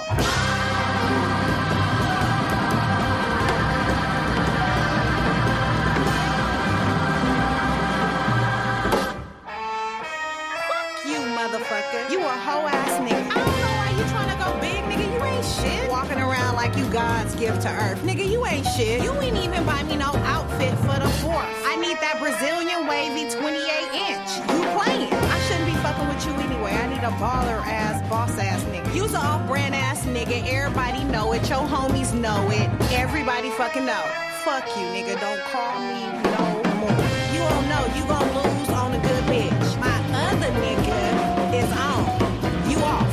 ！Like you God's gift to earth. Nigga, you ain't shit. You ain't even buy me no outfit for the fourth. I need that Brazilian wavy twenty-eight inch. You playing. I shouldn't be fucking with you anyway. I need a baller ass, boss ass nigga. You's an off-brand ass nigga. Everybody know it. Your homies know it. Everybody fucking know. Fuck you, nigga. Don't call me no more. You don't know. You gon' lose on a good bitch. My other nigga is on. You off.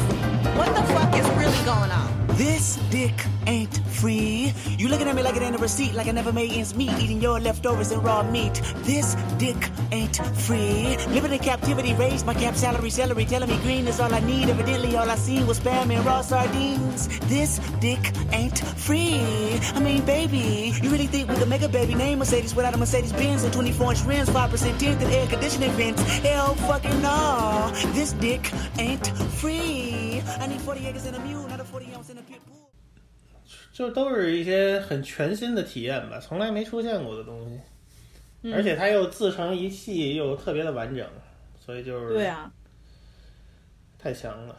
What the fuck is really going on?This dick ain't free. You looking at me like it ain't a receipt, like I never made ends meet, eating your leftovers and raw meat. This dick ain't free. Living in captivity, raised my cap salary, celery, telling me green is all I need. Evidently, all I seen was spam and raw sardines. This dick ain't free. I mean, baby, you really think we could make a baby name Mercedes without a Mercedes Benz and twenty-four inch rims, five percent tint and air conditioning vents? Hell fucking no. This dick ain't free. I need forty acres and a mule, not a forty ounce and a.就都是一些很全新的体验吧，从来没出现过的东西、嗯、而且它又自成一系，又特别的完整，所以就是对啊，太强了。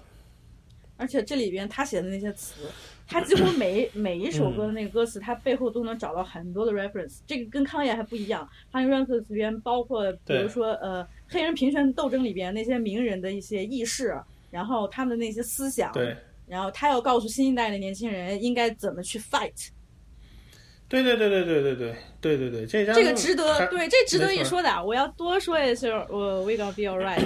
而且这里边他写的那些词，他几乎每每一首歌的那个歌词，他背后都能找到很多的 reference、嗯、这个跟康也还不一样，他 reference 里边包括比如说呃黑人平权斗争里边那些名人的一些意识，然后他们的那些思想，对，然后他要告诉新一代的年轻人应该怎么去 fight。 对对对对对对对对对对，这张这个值得，对，这值得一说的。我要多说一些，我 We Gonna Be Alright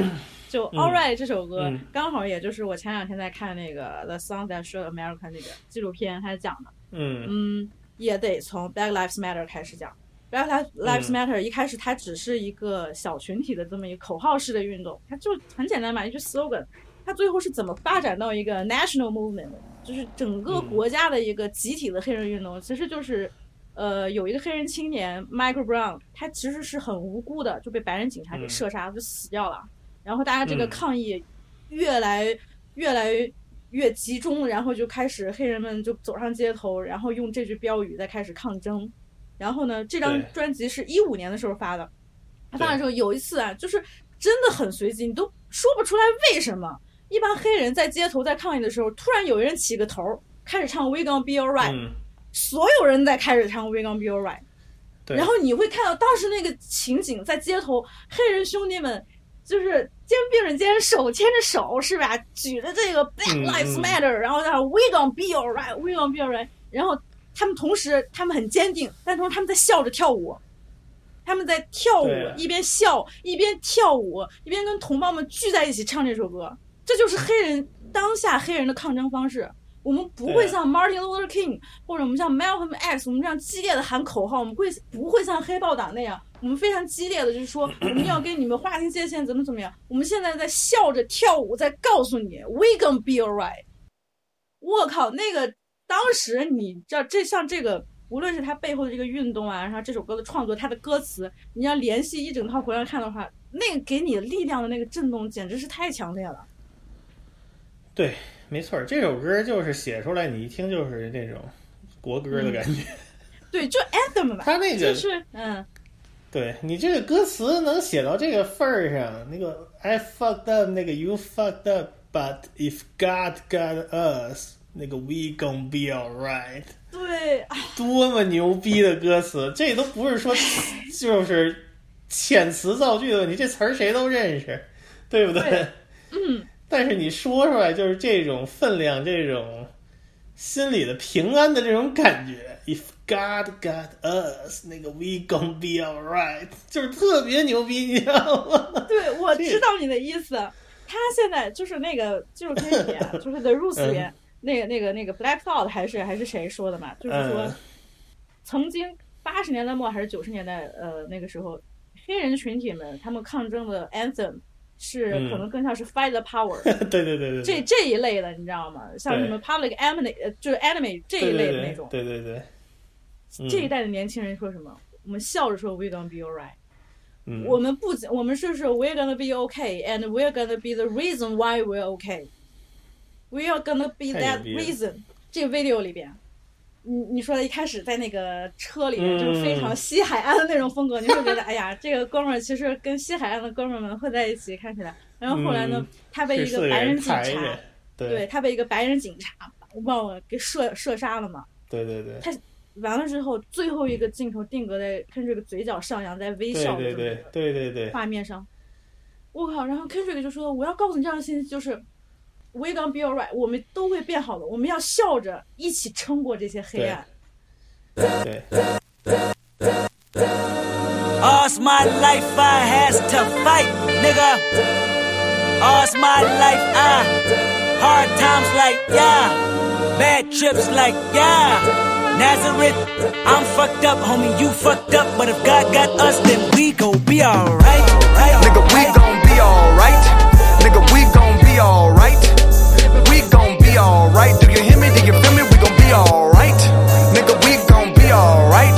就 Alright 这首歌、嗯、刚好也就是我前两天在看那个 The Songs That Shook America 那个纪录片，他讲的嗯嗯，也得从 Black Lives Matter 开始讲， Black Lives Matter 一开始它只是一个小群体的这么一个口号式的运动，它就很简单嘛，一句 slogan， 它最后是怎么发展到一个 national movement， 就是整个国家的一个集体的黑人运动。其实就是呃，有一个黑人青年 Michael Brown， 他其实是很无辜的，就被白人警察给射杀，嗯、就死掉了。然后大家这个抗议越来、嗯、越来越集中，然后就开始黑人们就走上街头，然后用这句标语再开始抗争。然后呢，这张专辑是一五年的时候发的，他发的时候有一次啊，就是真的很随机，你都说不出来为什么。一般黑人在街头在抗议的时候，突然有人起个头，开始唱 We Gon' Be Alright、嗯。所有人在开始唱 We Gon' Be Alright， 然后你会看到当时那个情景，在街头黑人兄弟们就是肩并着肩，手牵着手，是吧？举着这个 Black Lives Matter，、嗯、然后在 We Gon' Be Alright， We Gon' Be Alright， 然后他们同时他们很坚定，但同时他们在笑着跳舞，他们在跳舞，一边笑一边跳舞，一边跟同胞们聚在一起唱这首歌。这就是黑人当下黑人的抗争方式。我们不会像 Martin Luther King 或者我们像 Malcolm X 我们这样激烈的喊口号，我们会不会像黑豹党那样，我们非常激烈的就是说我们要跟你们划清界限怎么怎么样。我们现在在笑着跳舞，在告诉你 We gonna be alright。 我靠，那个当时你知道这像这个无论是它背后的这个运动啊，然后这首歌的创作，它的歌词，你要联系一整套回来看的话，那个给你的力量的那个震动简直是太强烈了。对，没错，这首歌就是写出来你一听就是那种国歌的感觉、嗯、对，就 anthem 吧。他那个就是嗯，对，你这个歌词能写到这个份儿上，那个 I fucked up， 那个 You fucked up But if God got us， 那个 We gon' be alright。 对，多么牛逼的歌词，这都不是说就是遣词造句的问题，这词儿谁都认识，对不 对, 对嗯，但是你说出来就是这种分量，这种心里的平安的这种感觉。If God got us， 那个 We gon' be alright， 就是特别牛逼，你知道吗？对，我知道你的意思。他现在就是那个纪录片里，就是 The Roots 里、嗯、那个那个那个 Black Thought 还是还是谁说的嘛？就是说，嗯、曾经八十年代末还是九十年代呃那个时候，黑人群体们他们抗争的 anthem。是可能更像是 fight the power，、嗯、对对对对，这这一类的你知道吗？像什么 public enemy 就是 enemy 这一类的那种，对对 对, 对, 对、嗯，这一代的年轻人说什么？我们笑着说 we gonna be alright，、嗯、我们不，我们是说 we're gonna be okay and we're gonna be the reason why we're okay， we're gonna be that reason。这个 video 里边，你你说的一开始在那个车里面就是非常西海岸的那种风格、嗯、你会觉得哎呀这个哥们儿其实跟西海岸的哥们儿们混在一起看起来。然后后来呢、嗯、他被一个白人警察人 对, 对他被一个白人警察忘了给射射杀了嘛。对对对，他完了之后最后一个镜头定格在Kendrick嘴角上扬在微笑的对对对对画面上，我靠。然后Kendrick就说我要告诉你这样的信息，就是We gonna be alright， 我们都会变好的，我们要笑着一起撑过这些黑暗。对对对对对 All's my life I has to fight, nigga. All's my life I hard times like yeah, bad trips like yeah. Nazareth, I'm fucked up, homie, you fucked up, but if God got us, then we gon' be alright, right, nigga. We gon' be alright, nigga. We gon' be alright.Alright, do you hear me? Do you feel me? We gon' be alright, nigga. We gon' be alright,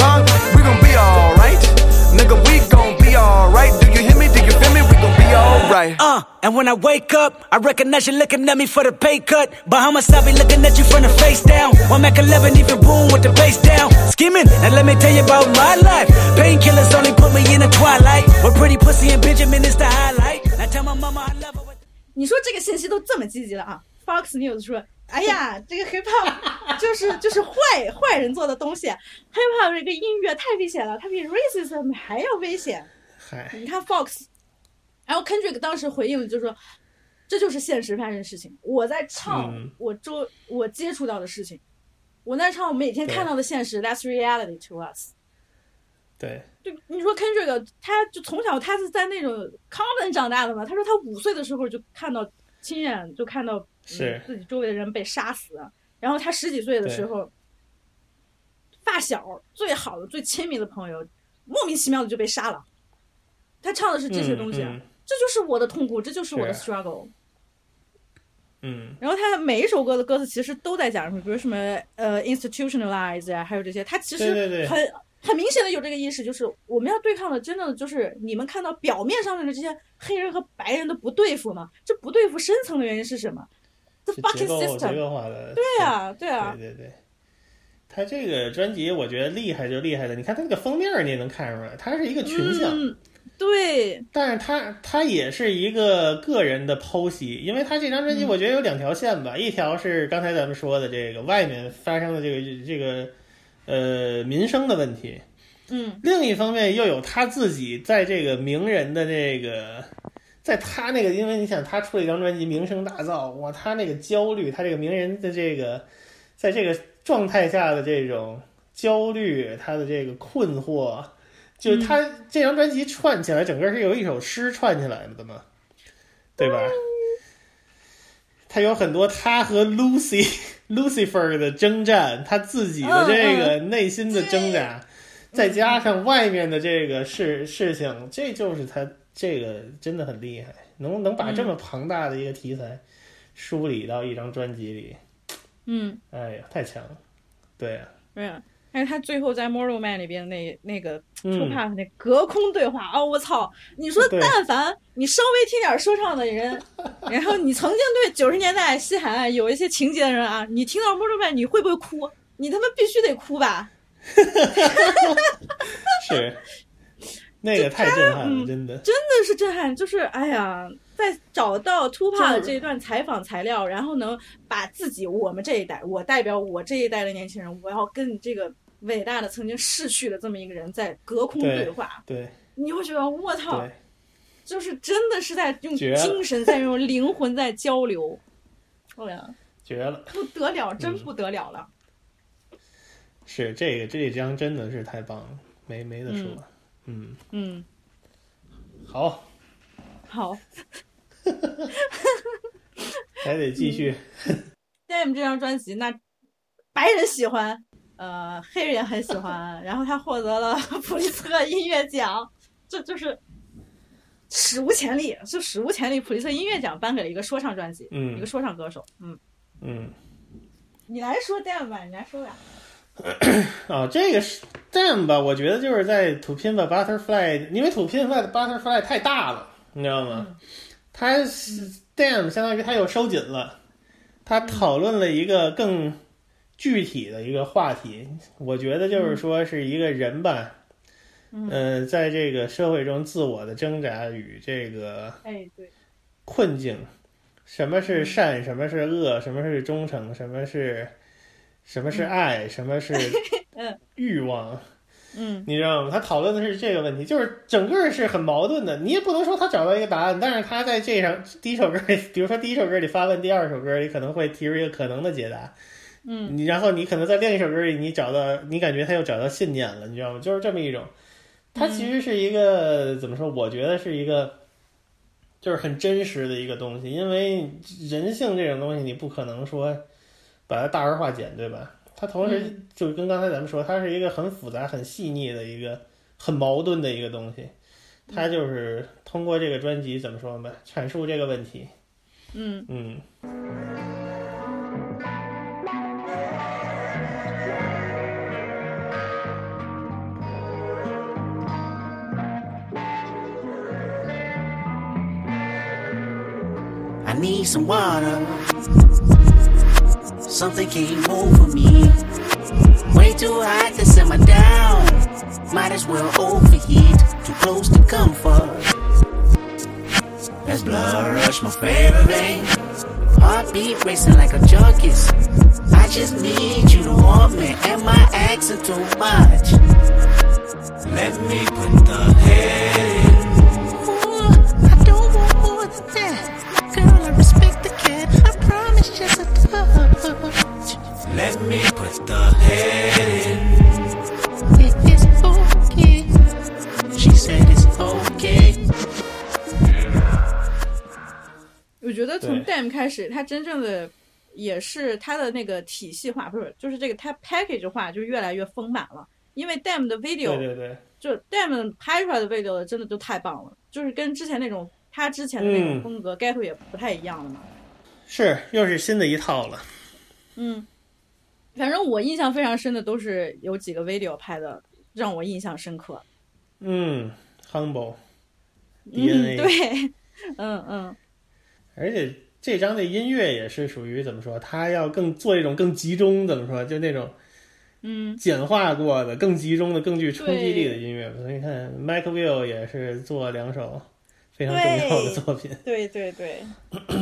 huh? We gon' be alright, nigga. We gon' be alright. Do you hear me? Do you feel me? We gon' be alright. Uh, and when I wake up, I recognize you looking at me for the pay cut. Bahamas, I be looking at you from the face down. One Mac eleven, even boom with the bass down. Skimming, and let me tell you about my life. Painkillers only put me in the twilight. But pretty pussy and Benjamin is the highlight. I tell my mama I love her. 你说这个信息都这么积极了啊？Fox News 说哎呀这个 hiphop 就是就是坏坏人做的东西， hiphop 这个音乐太危险了，它比 racism 还要危险。你看 Fox， 然后 Kendrick 当时回应就说这就是现实发生的事情，我在唱我周我接触到的事情，我在唱我每天看到的现实， that's reality to us。 对，就你说 Kendrick 他就从小他是在那种 Compton 长大的嘛，他说他五岁的时候就看到亲眼就看到是自己周围的人被杀死，然后他十几岁的时候，发小最好的最亲密的朋友莫名其妙的就被杀了，他唱的是这些东西、嗯嗯、这就是我的痛苦，这就是我的 struggle。嗯，然后他每一首歌的歌词其实都在讲什么，比如什么呃 institutionalize 啊，还有这些，他其实很对对对很明显的有这个意识，就是我们要对抗的真的就是你们看到表面上面的这些黑人和白人的不对付嘛，这不对付深层的原因是什么 ？The fucking system。对啊，对啊，对对对。他这个专辑我觉得厉害就厉害的，你看他那个封面你也能看出来，他是一个群像。嗯对，但是他他也是一个个人的剖析，因为他这张专辑我觉得有两条线吧、嗯、一条是刚才咱们说的这个外面发生的这个这个呃民生的问题，嗯，另一方面又有他自己在这个名人的这个在他那个，因为你想他出了一张专辑名声大噪，哇，他那个焦虑，他这个名人的这个在这个状态下的这种焦虑，他的这个困惑。就是他这张专辑串起来整个是由一首诗串起来的嘛，对吧，他有很多他和 Lucy Lucifer 的征战，他自己的这个内心的挣扎，再加上外面的这个事事情，这就是他这个真的很厉害，能能把这么庞大的一个题材梳理到一张专辑里，嗯，哎呀太强了，对啊对啊，但是他最后在 Mortal Man 里边那那个 Tupac 那隔空对话、嗯、哦我操，你说但凡你稍微听点说唱的人然后你曾经对九十年代西海岸有一些情节的人啊，你听到 Mortal Man 你会不会哭，你他妈必须得哭吧是那个太震撼了，真的、嗯、真的是震撼，就是哎呀在找到 Tupac 的这一段采访材料，然后能把自己我们这一代，我代表我这一代的年轻人，我要跟你这个伟大的曾经逝去的这么一个人在隔空对话， 对, 对你会觉得我操，就是真的是在用精神在用灵魂在交流，对呀，绝了，不得了，真不得了了、嗯、是这个这张真的是太棒了，没没得说，嗯 嗯, 嗯好好还得继续。D A M N 这张专辑，那白人喜欢，呃，黑人很喜欢，然后他获得了普利策音乐奖，这就是史无前例，就史无前例，普利策音乐奖颁给了一个说唱专辑，嗯、一个说唱歌手，嗯嗯，你来说 D A M N 吧，你来说吧。啊、哦，这个是 D A M N 吧，我觉得就是在 To Pimp a Butterfly， 因为 To Pimp a Butterfly 太大了，你知道吗？嗯、他 D A M N 相当于他又收紧了，他讨论了一个更具体的一个话题，我觉得就是说是一个人吧，嗯、呃，在这个社会中自我的挣扎与这个困境，什么是善，什么是恶，什么是忠诚，什么是什么是爱，什么是欲望，嗯，你知道吗？他讨论的是这个问题，就是整个是很矛盾的，你也不能说他找到一个答案，但是他在这上第一首歌，比如说第一首歌里发问，第二首歌里可能会提出一个可能的解答。嗯，你然后你可能在另一首歌里，你找到，你感觉他又找到信念了，你知道吗？就是这么一种，它其实是一个、嗯、怎么说？我觉得是一个，就是很真实的一个东西。因为人性这种东西，你不可能说把它大而化简，对吧？它同时就跟刚才咱们说，它是一个很复杂、很细腻的一个、很矛盾的一个东西。它就是通过这个专辑怎么说呢？阐述这个问题。嗯嗯。I need some water. Something can't move for me. Way too hot to simmer down. Might as well overheat. Too close to comfort. That's blood rush, my favorite thing. Heartbeat racing like a jockey's. I just need you to warm me. Am I asking too much? Let me put the head in.Let me put the head in. It is okay. She said it's okay. 我觉得从D A M N开始，他真正的也是它的那个体系化，不是就是这个它 package 化就越来越丰满了，因为 D A M N 的 video 对对对，就 D A M N 拍出来的 video 真的就太棒了，就是跟之前那种他之前的那种风格 ghetto 也不太一样了嘛。是，又是新的一套了。嗯，反正我印象非常深的都是有几个 video 拍的让我印象深刻。嗯 ，Humble， D N A， 嗯对，嗯嗯，而且这张的音乐也是属于怎么说，他要更做一种更集中，怎么说就那种。嗯，简化过的更集中的更具冲击力的音乐，所以你看 Mike Will 也是做两首非常重要的作品，对对 对, 对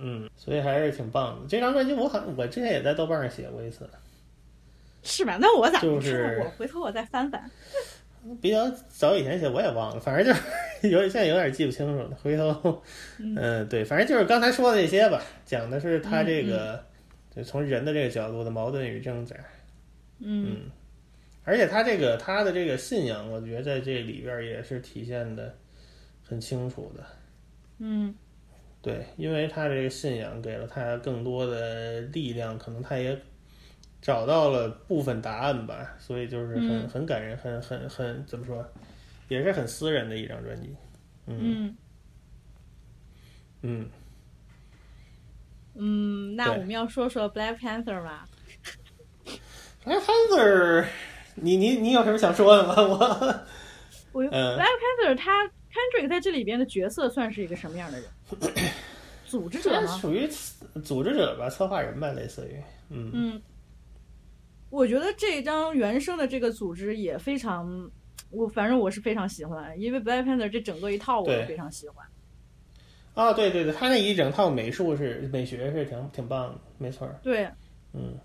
嗯，所以还是挺棒的。这张专辑我好我之前也在豆瓣上写过一次，是吧？那我咋不知道、就是、我回头我再翻翻，比较早以前写我也忘了，反正就是有现在有点记不清楚了，回头嗯、呃、对，反正就是刚才说的这些吧，讲的是他这个、嗯、就从人的这个角度的矛盾与挣扎。嗯，而且他这个他的这个信仰我觉得在这里边也是体现的很清楚的。嗯，对，因为他这个信仰给了他更多的力量，可能他也找到了部分答案吧，所以就是很、嗯、很感人，很很很怎么说，也是很私人的一张专辑。嗯嗯 嗯, 嗯，那我们要说说 Black Panther 吧。Black Panther， 你你你有什么想说的吗？我我 Black Panther 他 Kendrick 在这里边的角色算是一个什么样的人？组织者吗？属于组织者吧，策划人吧，类似于。嗯嗯，我觉得这张原声的这个组织也非常，我反正我是非常喜欢，因为 Black Panther 这整个一套我非常喜欢。啊、哦，对对对，他那一整套美术是美学是挺挺棒的，没错。对，嗯。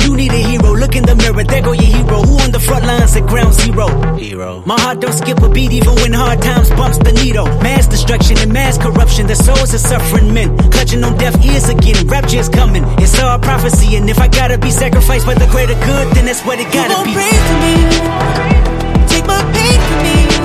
You need a hero, look in the mirror, there go your hero. Who on the front lines at ground zero? Hero. My heart don't skip a beat, even when hard times bumps the needle. Mass destruction and mass corruption, the souls of suffering men. Clutching on deaf ears again, rapture is coming. It's all prophecy, and if I gotta be sacrificed by the greater good, then that's what it gotta be. You gon' pray for me, take my pain for me.